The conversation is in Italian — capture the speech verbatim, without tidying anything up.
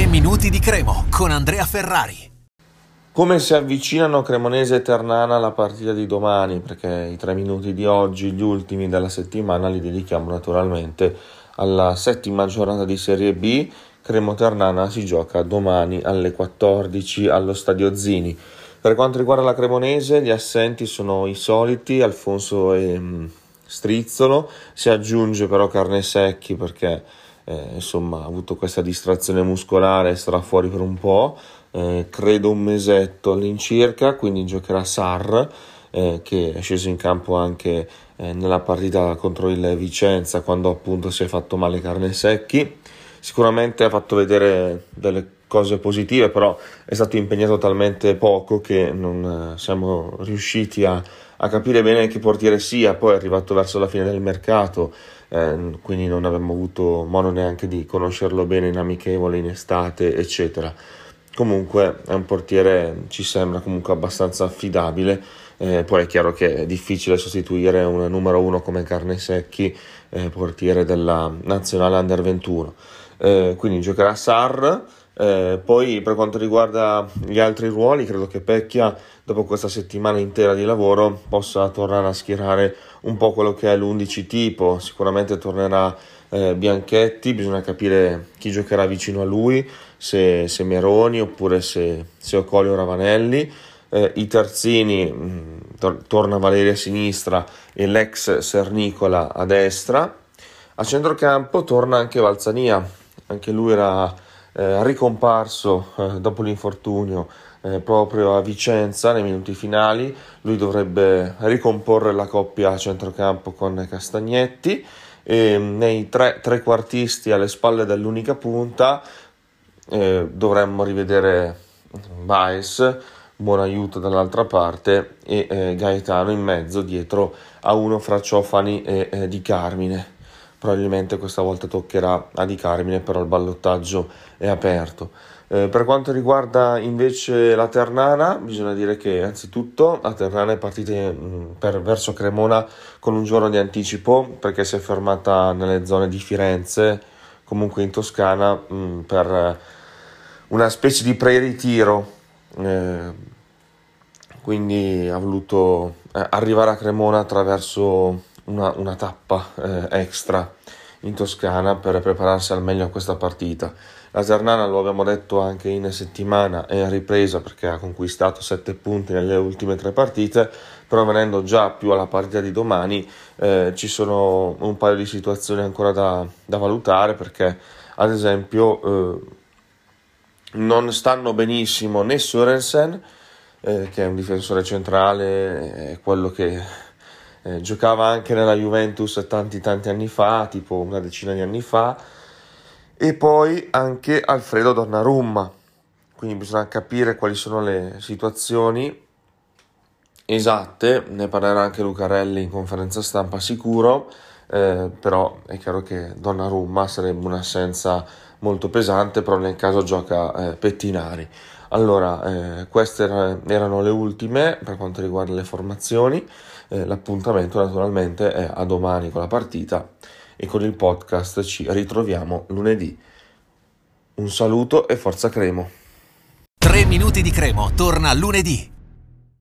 Tre minuti di Cremo con Andrea Ferrari. Come si avvicinano Cremonese e Ternana alla partita di domani, perché i tre minuti di oggi, gli ultimi della settimana, li dedichiamo naturalmente alla settima giornata di Serie B. Cremo-Ternana si gioca domani alle quattordici allo stadio Zini. Per quanto riguarda la Cremonese, gli assenti sono i soliti, Alfonso e mh, Strizzolo. Si aggiunge però Carnesecchi perché eh, insomma ha avuto questa distrazione muscolare e sarà fuori per un po', eh, credo un mesetto all'incirca, quindi giocherà Sarra, eh, che è sceso in campo anche eh, nella partita contro il Vicenza, quando appunto si è fatto male Carnesecchi. Sicuramente ha fatto vedere delle cose positive, però è stato impegnato talmente poco che non siamo riusciti a, a capire bene che portiere sia. Poi è arrivato verso la fine del mercato, eh, quindi non abbiamo avuto modo neanche di conoscerlo bene in amichevole, in estate, eccetera. Comunque è un portiere, ci sembra comunque abbastanza affidabile, eh, poi è chiaro che è difficile sostituire un numero uno come Carnesecchi, eh, portiere della nazionale under ventuno. Eh, quindi giocherà Sarr, eh, poi per quanto riguarda gli altri ruoli credo che Pecchia, dopo questa settimana intera di lavoro, possa tornare a schierare un po' quello che è l'undici tipo. Sicuramente tornerà eh, Bianchetti, bisogna capire chi giocherà vicino a lui, se, se Meroni oppure se, se Ocolio o Ravanelli. Eh, i terzini, mh, tor- torna Valeria a sinistra e l'ex Sernicola a destra. A centrocampo torna anche Valzania. Anche lui era eh, ricomparso eh, dopo l'infortunio eh, proprio a Vicenza nei minuti finali. Lui dovrebbe ricomporre la coppia a centrocampo con Castagnetti, e nei tre trequartisti alle spalle dell'unica punta eh, dovremmo rivedere Baes, Buonaiuto dall'altra parte e eh, Gaetano in mezzo, dietro a uno fra Ciofani e eh, Di Carmine. Probabilmente questa volta toccherà a Di Carmine, però il ballottaggio è aperto. Eh, per quanto riguarda invece la Ternana, bisogna dire che anzitutto la Ternana è partita mh, per, verso Cremona con un giorno di anticipo, perché si è fermata nelle zone di Firenze, comunque in Toscana, mh, per una specie di pre-ritiro, eh, quindi ha voluto eh, arrivare a Cremona attraverso Una, una tappa eh, extra in Toscana per prepararsi al meglio a questa partita. La Ternana, lo abbiamo detto anche in settimana, è in ripresa perché ha conquistato sette punti nelle ultime tre partite, però venendo già più alla partita di domani eh, ci sono un paio di situazioni ancora da, da valutare, perché ad esempio eh, non stanno benissimo né Sorensen, eh, che è un difensore centrale, è quello che Eh, giocava anche nella Juventus tanti tanti anni fa, tipo una decina di anni fa, e poi anche Alfredo Donnarumma. Quindi bisogna capire quali sono le situazioni esatte, ne parlerà anche Lucarelli in conferenza stampa sicuro, eh, però è chiaro che Donnarumma sarebbe un'assenza molto pesante, però nel caso gioca eh, Pettinari. Allora, eh, queste erano le ultime per quanto riguarda le formazioni. Eh, l'appuntamento naturalmente è a domani con la partita, e con il podcast ci ritroviamo lunedì. Un saluto e forza Cremo. Tre minuti di Cremo torna lunedì.